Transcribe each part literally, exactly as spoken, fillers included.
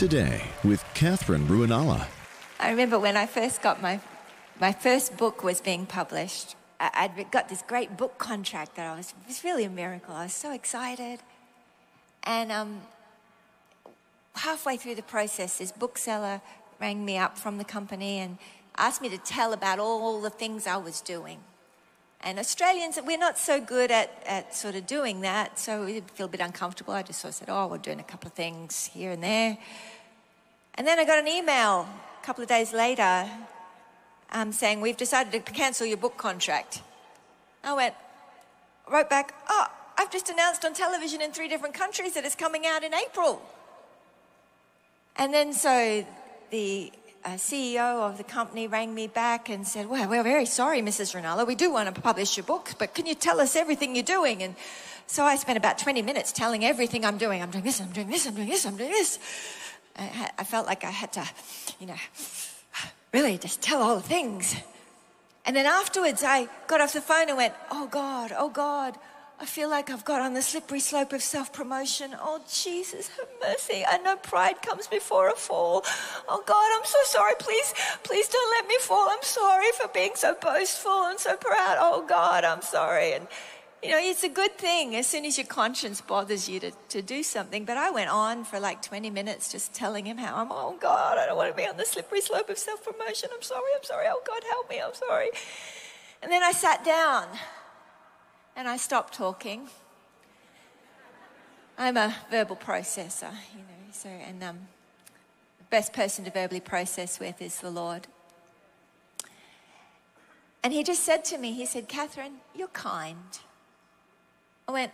Today with Catherine Ruonala. I remember when I first got my, my first book was being published. I, I'd got this great book contract that I was, it was really a miracle. I was so excited. And um, halfway through the process, this bookseller rang me up from the company and asked me to tell about all the things I was doing. And Australians, we're not so good at, at sort of doing that, so we feel a bit uncomfortable. I just sort of said, oh, we're doing a couple of things here and there. And then I got an email a couple of days later um, saying, we've decided to cancel your book contract. I went, wrote back, oh, I've just announced on television in three different countries that it's coming out in April. And then so the Uh, C E O of the company rang me back and said, well, we're very sorry, Missus Ruonala. We do want to publish your book, but can you tell us everything you're doing? And so I spent about twenty minutes telling everything I'm doing. I'm doing this, I'm doing this, I'm doing this, I'm doing this. I, I felt like I had to, you know, really just tell all the things. And then afterwards, I got off the phone and went, oh, God, oh, God, I feel like I've got on the slippery slope of self-promotion. Oh, Jesus, have mercy. I know pride comes before a fall. Oh, God, I'm so sorry. Please, please don't let me fall. I'm sorry for being so boastful and so proud. Oh, God, I'm sorry. And, you know, it's a good thing as soon as your conscience bothers you to, to do something. But I went on for like twenty minutes just telling him how I'm, oh, God, I don't want to be on the slippery slope of self-promotion. I'm sorry, I'm sorry. Oh, God, help me. I'm sorry. And then I sat down. And I stopped talking. I'm a verbal processor, you know, so, and um, the best person to verbally process with is the Lord. And he just said to me, he said, Catherine, you're kind. I went,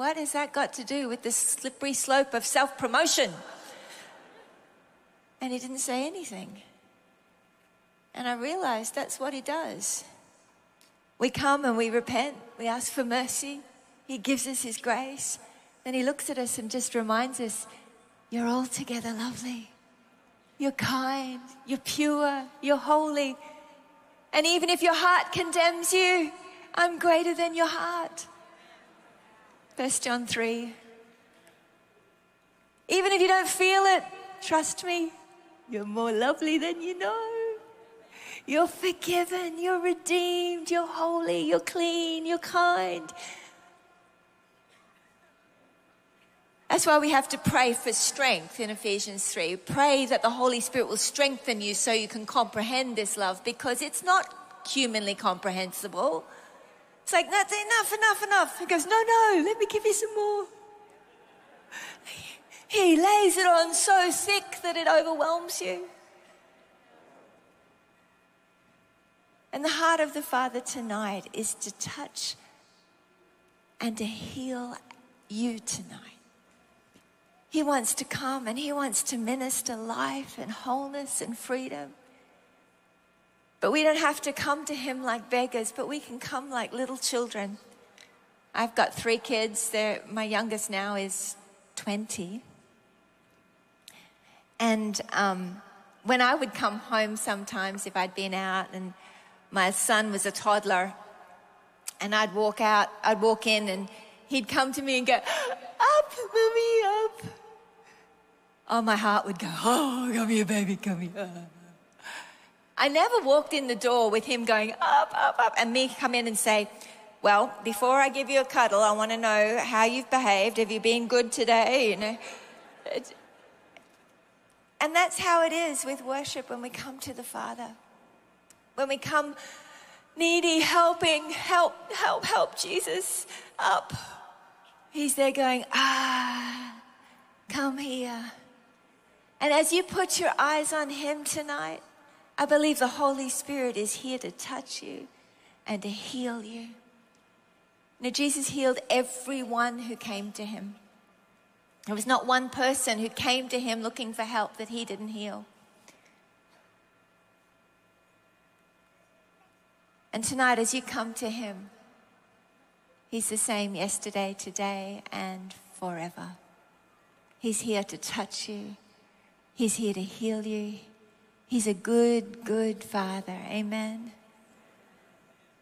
what has that got to do with the slippery slope of self-promotion? And he didn't say anything. And I realized that's what he does. We come and we repent, we ask for mercy, he gives us his grace, then he looks at us and just reminds us, you're altogether lovely, you're kind, you're pure, you're holy, and even if your heart condemns you, I'm greater than your heart. First John three. Even if you don't feel it, trust me, you're more lovely than you know. You're forgiven, you're redeemed, you're holy, you're clean, you're kind. That's why we have to pray for strength in Ephesians three. Pray that the Holy Spirit will strengthen you so you can comprehend this love, because it's not humanly comprehensible. It's like, that's enough, enough, enough. He goes, no, no, let me give you some more. He lays it on so thick that it overwhelms you. And the heart of the Father tonight is to touch and to heal you tonight. He wants to come and he wants to minister life and wholeness and freedom. But we don't have to come to him like beggars, but we can come like little children. I've got three kids. They're, my youngest now is twenty. And um, when I would come home sometimes if I'd been out and my son was a toddler, and I'd walk out, I'd walk in, and he'd come to me and go, up, mommy, up. Oh, my heart would go, oh, come here, baby, come here. I never walked in the door with him going, up, up, up, and me come in and say, well, before I give you a cuddle, I want to know how you've behaved. Have you been good today? You know. And that's how it is with worship when we come to the Father. When we come needy, helping, help, help, help Jesus up. He's there going, ah, come here. And as you put your eyes on him tonight, I believe the Holy Spirit is here to touch you and to heal you. Now, Jesus healed everyone who came to him. There was not one person who came to him looking for help that he didn't heal. And tonight, as you come to him, he's the same yesterday, today, and forever. He's here to touch you. He's here to heal you. He's a good, good Father. Amen.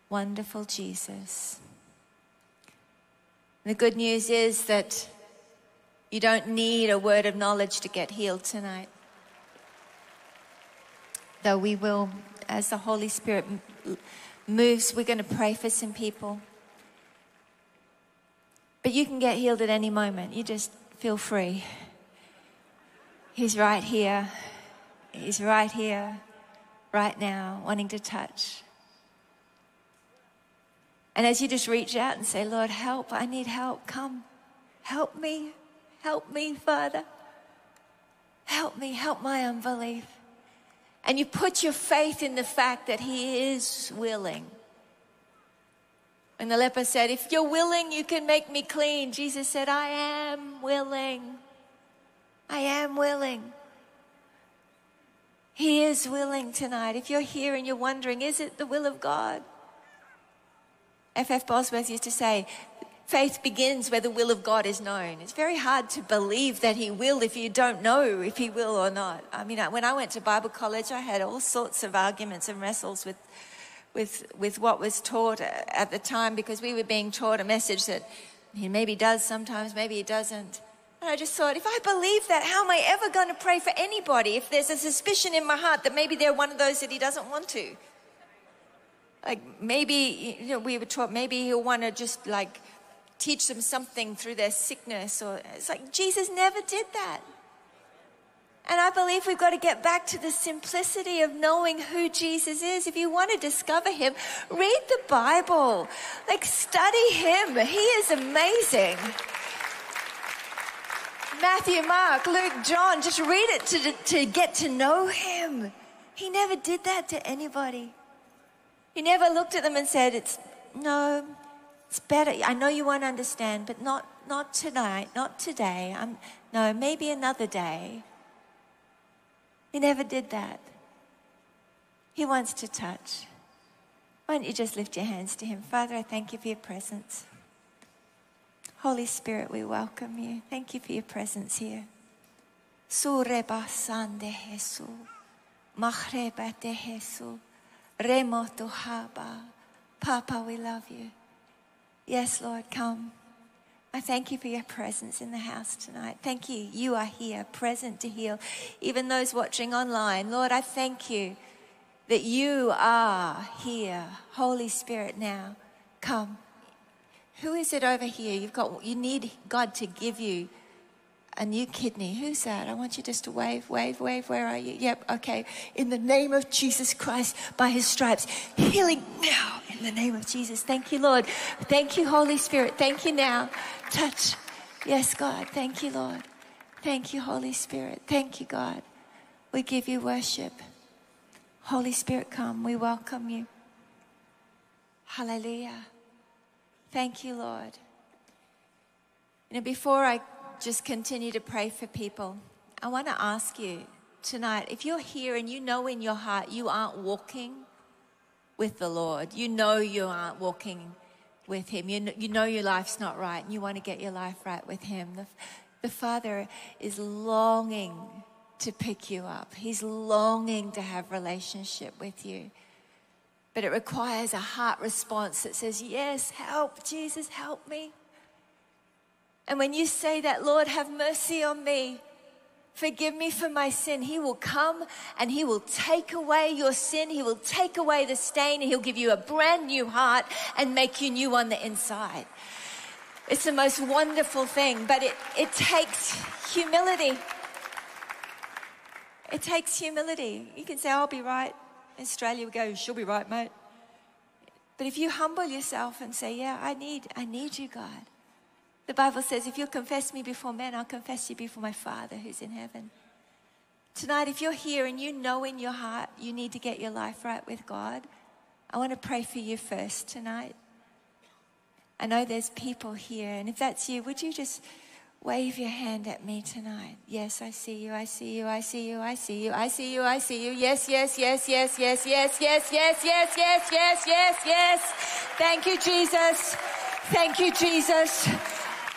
Wonderful Jesus. The good news is that You don't need a word of knowledge to get healed tonight. Though we will, as the Holy Spirit moves, we're going to pray for some people. But you can get healed at any moment. You just feel free. He's right here. He's right here, right now, wanting to touch. And as you just reach out and say, Lord, help, I need help, come. Help me, help me, Father. Help me, help my unbelief. And you put your faith in the fact that he is willing. When the leper said, if you're willing, you can make me clean. Jesus said, I am willing. I am willing. He is willing tonight. If you're here and you're wondering, is it the will of God? F F Bosworth used to say, faith begins where the will of God is known. It's very hard to believe that he will if you don't know if he will or not. I mean, when I went to Bible college, I had all sorts of arguments and wrestles with with with what was taught at the time, because we were being taught a message that he maybe does sometimes, maybe he doesn't. And I just thought, if I believe that, how am I ever going to pray for anybody if there's a suspicion in my heart that maybe they're one of those that he doesn't want to? Like maybe, you know, we were taught maybe he'll want to just like teach them something through their sickness. Or it's like Jesus never did that. And I believe we've got to get back to the simplicity of knowing who Jesus is. If you want to discover him, read the Bible. Like, study him. He is amazing. Matthew, Mark, Luke, John, just read it to, to get to know him. He never did that to anybody. He never looked at them and said, it's, no, it's better. I know you won't understand, but not, not tonight, not today. I'm, no, maybe another day. He never did that. He wants to touch. Why don't you just lift your hands to him? Father, I thank you for your presence. Holy Spirit, we welcome you. Thank you for your presence here. Surebasan de Jesu, Machreba de Jesu, Remoto Haba. Papa, we love you. Yes, Lord, come. I thank you for your presence in the house tonight. Thank you. You are here, present to heal. Even those watching online, Lord, I thank you that you are here. Holy Spirit, now, come. Who is it over here? You've got, you need God to give you a new kidney. Who's that? I want you just to wave, wave, wave. Where are you? Yep, okay. In the name of Jesus Christ, by his stripes, healing now in the name of Jesus. Thank you, Lord. Thank you, Holy Spirit. Thank you now. Touch. Yes, God. Thank you, Lord. Thank you, Holy Spirit. Thank you, God. We give you worship. Holy Spirit, come. We welcome you. Hallelujah. Thank you, Lord. You know, before I just continue to pray for people, I want to ask you tonight, if you're here and you know in your heart you aren't walking with the Lord, you know you aren't walking with him, you know, you know your life's not right and you want to get your life right with him, the, the Father is longing to pick you up. He's longing to have relationship with you. But it requires a heart response that says, yes, help, Jesus, help me. And when you say that, Lord, have mercy on me. Forgive me for my sin. He will come and he will take away your sin. He will take away the stain and he'll give you a brand new heart and make you new on the inside. It's the most wonderful thing, but it, it takes humility. It takes humility. You can say, I'll be right. Australia would go, she'll be right, mate. But if you humble yourself and say, yeah, I need, I need you, God. The Bible says, if you'll confess me before men, I'll confess you before my Father who's in heaven. Tonight, if you're here and you know in your heart you need to get your life right with God, I want to pray for you first tonight. I know there's people here, and if that's you, would you just wave your hand at me tonight. Yes, I see you, I see you, I see you, I see you, I see you, I see you. Yes, yes, yes, yes, yes, yes, yes, yes, yes, yes, yes, yes, yes. Thank you, Jesus. Thank you, Jesus.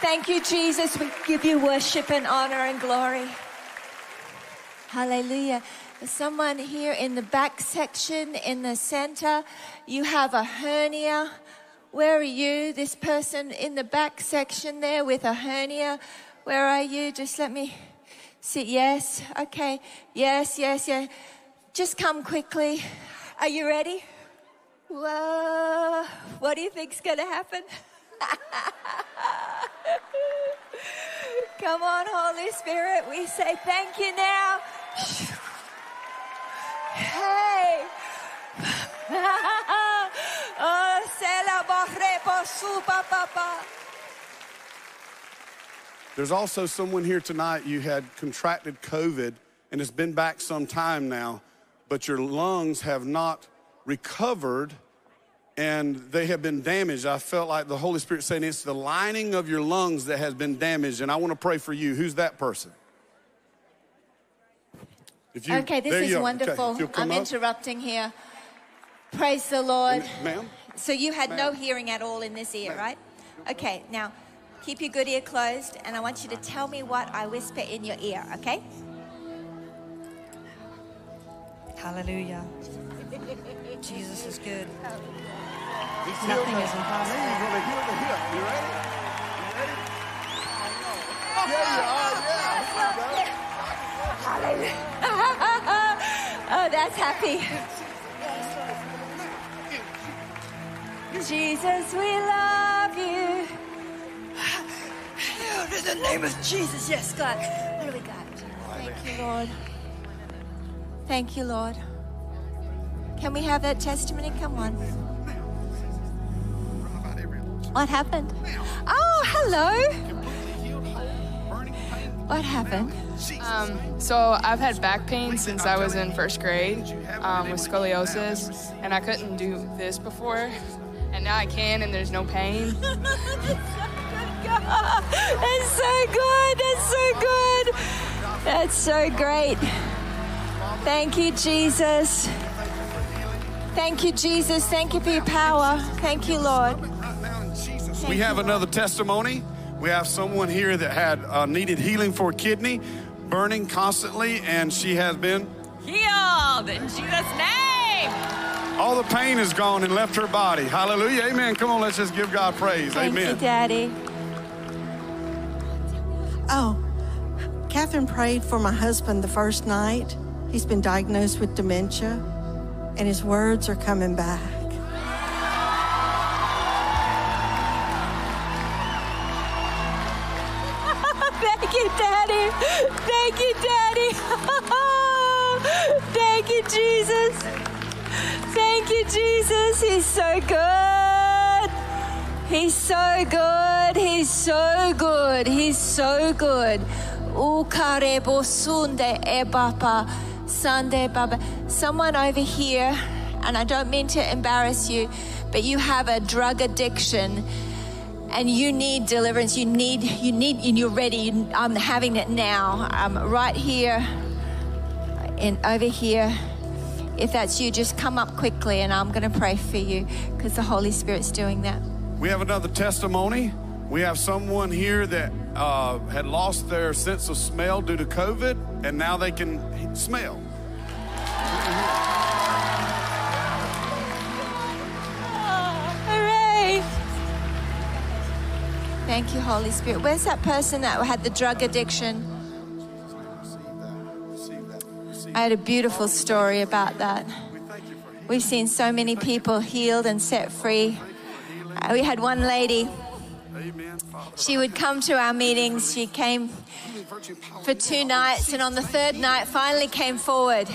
Thank you, Jesus. We give you worship and honor and glory. Hallelujah. Someone here in the back section, in the center, you have a hernia. Where are you? This person in the back section there with a hernia. Where are you? Just let me sit. Yes. Okay. Yes, yes, yes. Just come quickly. Are you ready? Whoa. What do you think's going to happen? Come on, Holy Spirit. We say thank you now. Hey. Oh, c'est la bohre pour su papa. There's also someone here tonight, you had contracted COVID, and it's been back some time now, but your lungs have not recovered, and they have been damaged. I felt like the Holy Spirit saying it's the lining of your lungs that has been damaged, and I want to pray for you. Who's that person? If you, okay, this is wonderful. Okay, I'm up. Interrupting here. Praise the Lord. Ma'am? So you had no hearing at all in this ear, right? Okay, now... keep your good ear closed, and I want you to tell me what I whisper in your ear, okay? Hallelujah. Jesus is good. He's Nothing is impossible. He's going to heal the hip. You ready? You ready? Oh, yeah, you are. Yeah. Yeah. Hallelujah. Oh, that's happy. Jesus, we love you. In the name of Jesus, yes, God. What do we got? Thank you, Lord. Thank you, Lord. Can we have that testimony? Come on. What happened? Oh, hello. What happened? Um, so I've had back pain since I was in first grade um, with scoliosis, and I couldn't do this before, and now I can, and there's no pain. Oh, that's so good. That's so good. That's so great. Thank you, Jesus. Thank you, Jesus. Thank you for your power. Thank you, Lord. Thank we have you, another Lord. Testimony. We have someone here that had uh, needed healing for a kidney, burning constantly, and she has been healed in Jesus' name. All the pain is gone and left her body. Hallelujah. Amen. Come on, let's just give God praise. Thank Amen. Thank you, Daddy. Oh, Catherine prayed for my husband the first night. He's been diagnosed with dementia, and his words are coming back. Thank you, Daddy. Thank you, Daddy. Thank you, Jesus. Thank you, Jesus. He's so good. He's so good. He's so good. He's so good. Someone over here, and I don't mean to embarrass you, but you have a drug addiction and you need deliverance. You need, you need, and you're ready. I'm having it now. I'm right here and over here. If that's you, just come up quickly and I'm going to pray for you because the Holy Spirit's doing that. We have another testimony. We have someone here that uh, had lost their sense of smell due to COVID, and now they can smell. Oh, hooray! Thank you, Holy Spirit. Where's that person that had the drug addiction? I had a beautiful story about that. We've seen so many people healed and set free. We had one lady, she would come to our meetings. She came for two nights, and on the third night finally came forward.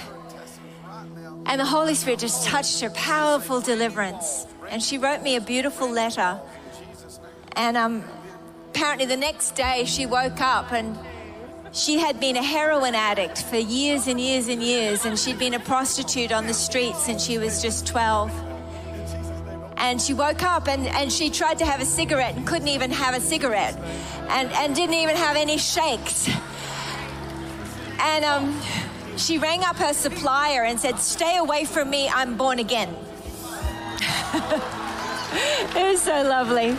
And the Holy Spirit just touched her, powerful deliverance. And she wrote me a beautiful letter. And um, apparently the next day she woke up, and she had been a heroin addict for years and years and years, and she'd been a prostitute on the streets since she was just twelve. And she woke up and, and she tried to have a cigarette and couldn't even have a cigarette and, and didn't even have any shakes. And um, she rang up her supplier and said, "Stay away from me, I'm born again." It was so lovely.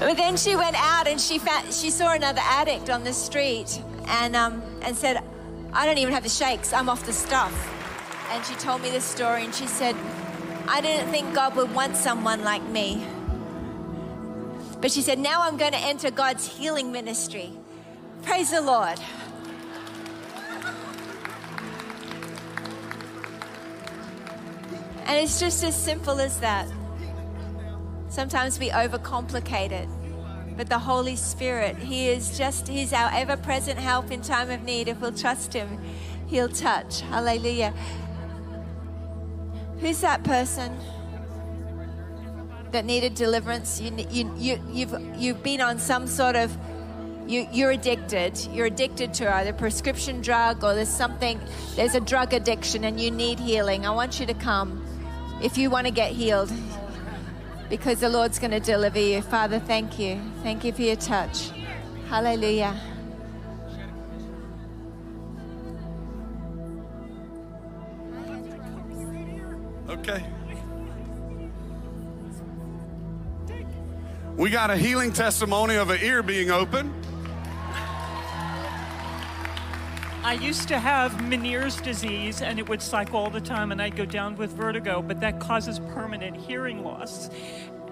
But then she went out and she, found, she saw another addict on the street and, um, and said, "I don't even have the shakes, I'm off the stuff." And she told me this story and she said, "I didn't think God would want someone like me." But she said, now I'm going to enter God's healing ministry. Praise the Lord. And it's just as simple as that. Sometimes we overcomplicate it. But the Holy Spirit, He is just, He's our ever-present help in time of need. If we'll trust Him, He'll touch. Hallelujah. Who's that person that needed deliverance? You, you, you, you've, you've been on some sort of, you, you're addicted. You're addicted to either prescription drug or there's something, there's a drug addiction and you need healing. I want you to come if you want to get healed, because the Lord's going to deliver you. Father, thank you. Thank you for your touch. Hallelujah. Okay. We got a healing testimony of an ear being open. I used to have Meniere's disease, and it would cycle all the time, and I'd go down with vertigo, but that causes permanent hearing loss.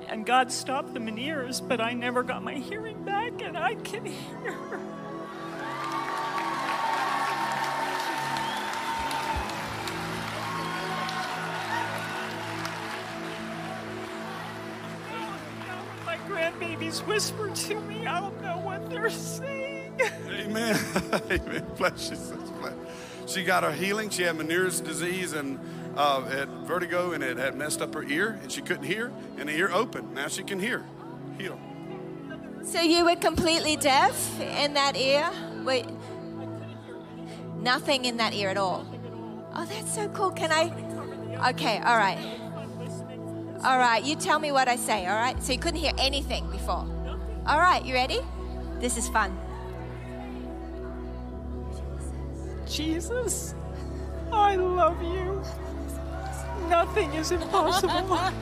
And God stopped the Meniere's, but I never got my hearing back, and I can hear. I don't know what my grandbabies whisper to me. I don't know what they're saying. Amen. Amen. Bless you. She got her healing. She had Meniere's disease and uh, had vertigo, and it had messed up her ear, and she couldn't hear, and the ear opened. Now she can hear. Heal. So you were completely deaf in that ear? Wait. Nothing in that ear at all? Oh, that's so cool. Can I? Okay, all right. All right, you tell me what I say, all right? So you couldn't hear anything before? All right, you ready? This is fun. Jesus, I love you. Nothing is impossible. Oh,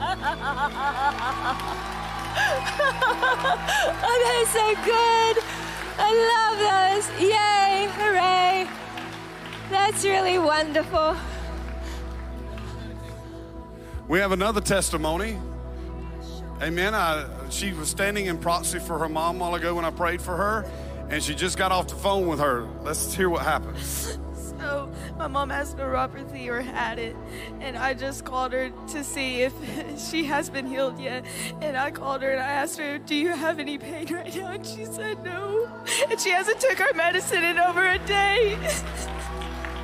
that is so good. I love those. Yay, hooray. That's really wonderful. We have another testimony. Amen. I, she was standing in proxy for her mom a while ago when I prayed for her. And she just got off the phone with her. Let's hear what happened. So my mom has neuropathy, or had it, and I just called her to see if she has been healed yet. And I called her and I asked her, do you have any pain right now? And she said no. And she hasn't took her medicine in over a day.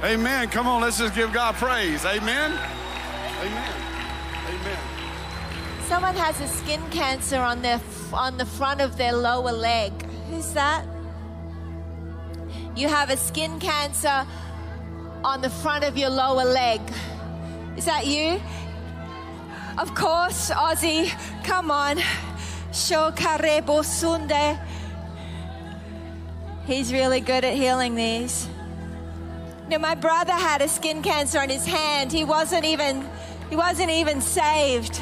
Amen. Come on, let's just give God praise. Amen. Amen. Amen. Someone has a skin cancer on their on the front of their lower leg. Who's that? You have a skin cancer on the front of your lower leg. Is that you? Of course, Ozzy. Come on. Shokarebo Sunde. He's really good at healing these. You know, my brother had a skin cancer on his hand. He wasn't even, he wasn't even saved.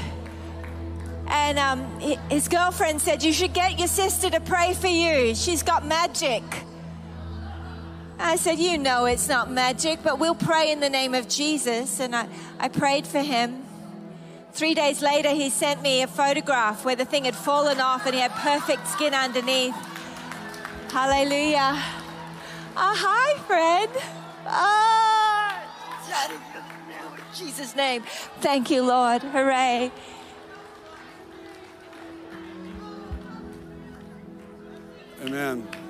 And um, his girlfriend said, you should get your sister to pray for you. She's got magic. I said, you know it's not magic, but we'll pray in the name of Jesus. And I, I prayed for him. Three days later, he sent me a photograph where the thing had fallen off and he had perfect skin underneath. Hallelujah. Oh, hi, Fred. Oh, in Jesus' name. Thank you, Lord. Hooray. Amen. Thank you.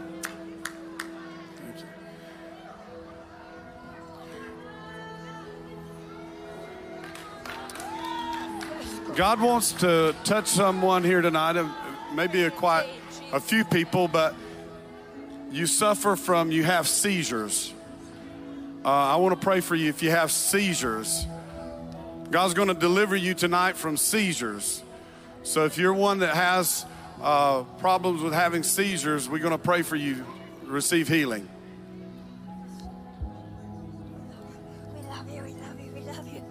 God wants to touch someone here tonight, maybe a quite a few people, but you suffer from, you have seizures. Uh, I want to pray for you if you have seizures. God's going to deliver you tonight from seizures. So if you're one that has Uh, problems with having seizures, we're going to pray for you. Receive healing. We love you, we love you, we love you.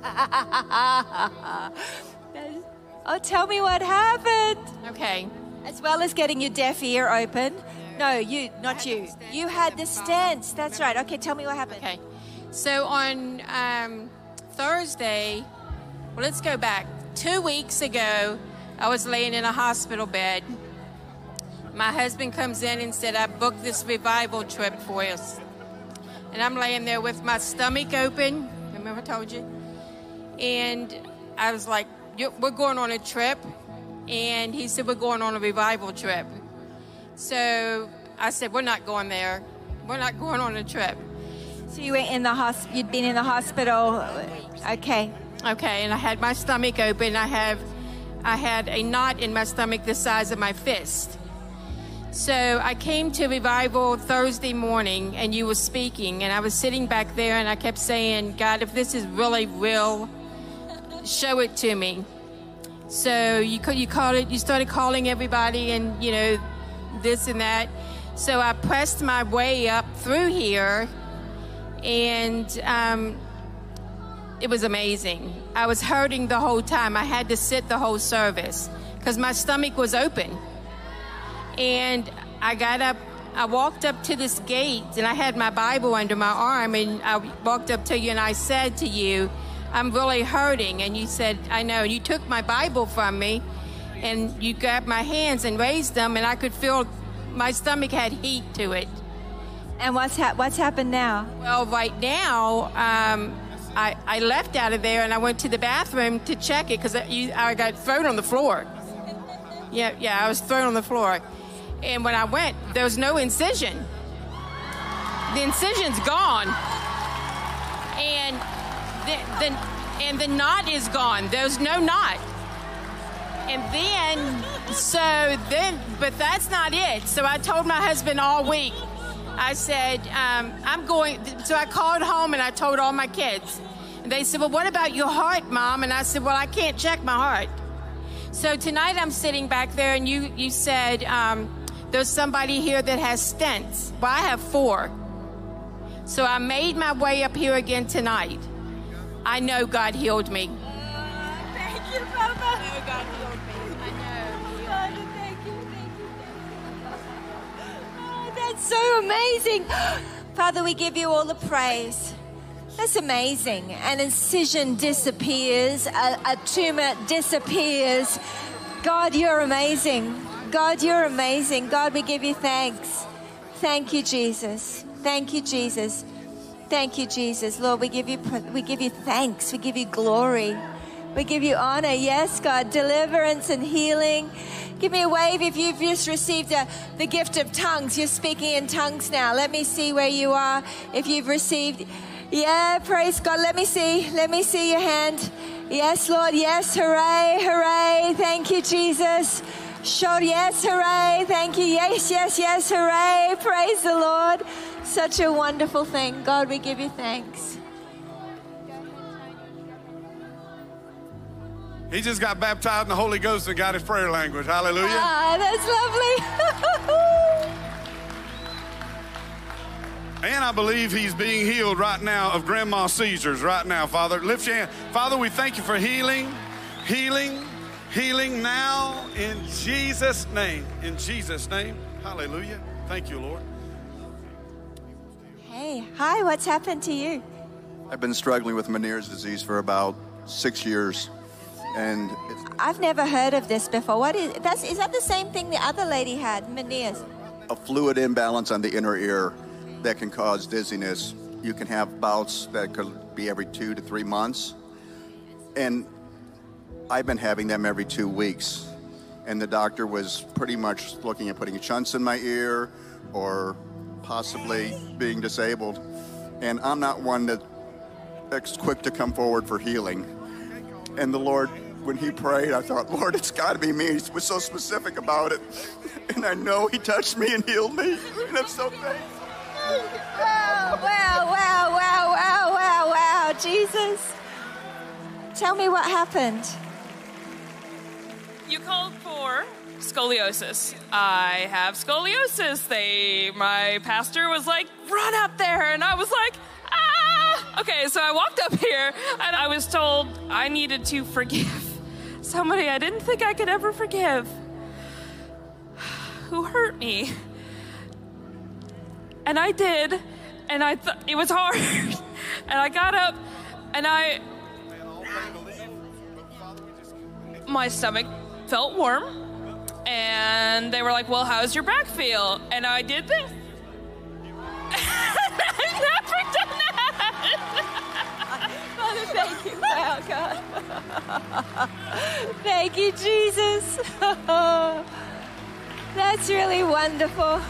Oh, tell me what happened. Okay. As well as getting your deaf ear open. No, no you, not you. You had the stents. That's right. Okay, tell me what happened. Okay. So on um, Thursday, well, let's go back. Two weeks ago, I was laying in a hospital bed My husband comes in and said, I booked this revival trip for us. And I'm laying there with my stomach open. Remember I told you? And I was like, we're going on a trip. And he said, we're going on a revival trip. So I said, we're not going there. We're not going on a trip. So you went in the hospital, you'd been in the hospital. Okay. Okay, and I had my stomach open. I have, I had a knot in my stomach the size of my fist. So I came to revival Thursday morning and you were speaking and I was sitting back there and I kept saying, God, if this is really real, show it to me. So you you called it, you started calling everybody and, you know, this and that. So I pressed my way up through here and um, it was amazing. I was hurting the whole time. I had to sit the whole service because my stomach was open. And I got up, I walked up to this gate and I had my Bible under my arm and I walked up to you and I said to you, I'm really hurting. And you said, I know. And you took my Bible from me and you grabbed my hands and raised them and I could feel my stomach had heat to it. And what's, ha what's happened now? Well, right now, um, I, I left out of there and I went to the bathroom to check it because I, I got thrown on the floor. Yeah, yeah, I was thrown on the floor. And when I went, there was no incision. The incision's gone. And the, the, and the knot is gone. There's no knot. And then, so then, but that's not it. So I told my husband all week, I said, um, I'm going, so I called home and I told all my kids. And they said, well, what about your heart, Mom? And I said, well, I can't check my heart. So tonight I'm sitting back there and you, you said, um, there's somebody here that has stents. Well, I have four. So I made my way up here again tonight. I know God healed me. Uh, thank you, Papa. I know God healed me. I know. Father, thank you, thank you, thank you. Oh, that's so amazing. Father, we give you all the praise. That's amazing. An incision disappears. A, a tumor disappears. God, you're amazing. God, you're amazing. God, we give you thanks. Thank you, Jesus. Thank you, Jesus. Thank you, Jesus. Lord, we give you, we give you thanks. We give you glory. We give you honor. Yes, God, deliverance and healing. Give me a wave if you've just received a, the gift of tongues. You're speaking in tongues now. Let me see where you are. If you've received, yeah, praise God. Let me see. Let me see your hand. Yes, Lord. Yes, hooray, hooray. Thank you, Jesus. Shout yes, hooray, thank you, yes, yes, yes, hooray, praise the Lord. Such a wonderful thing. God, we give you thanks. He just got baptized in the Holy Ghost and got his prayer language, hallelujah. Ah, that's lovely. And I believe he's being healed right now of grandma seizures right now, Father. Lift your hand. Father, we thank you for healing, healing, healing now in Jesus' name. In Jesus' name. Hallelujah. Thank you, Lord. Hey, hi, what's happened to you? I've been struggling with Meniere's disease for about six years. And it's I've never heard of this before. What is that's is that the same thing the other lady had, Meniere's? A fluid imbalance on the inner ear that can cause dizziness. You can have bouts that could be every two to three months. And I've been having them every two weeks, and the doctor was pretty much looking at putting shunts in my ear or possibly being disabled. And I'm not one that's quick to come forward for healing. And the Lord, when he prayed, I thought, Lord, it's got to be me. He was so specific about it. And I know he touched me and healed me, and I'm so thankful. Wow, wow, wow, wow, wow, wow, wow, Jesus. Tell me what happened. You called for scoliosis. I have scoliosis. They, my pastor was like, run up there. And I was like, ah. Okay, so I walked up here and I was told I needed to forgive somebody I didn't think I could ever forgive, who hurt me. And I did, and I thought it was hard. And I got up and I, my stomach felt warm and they were like, well, how's your back feel? And I did this. I've never done that. Father, thank you. Wow, God. Thank you, Jesus. That's really wonderful.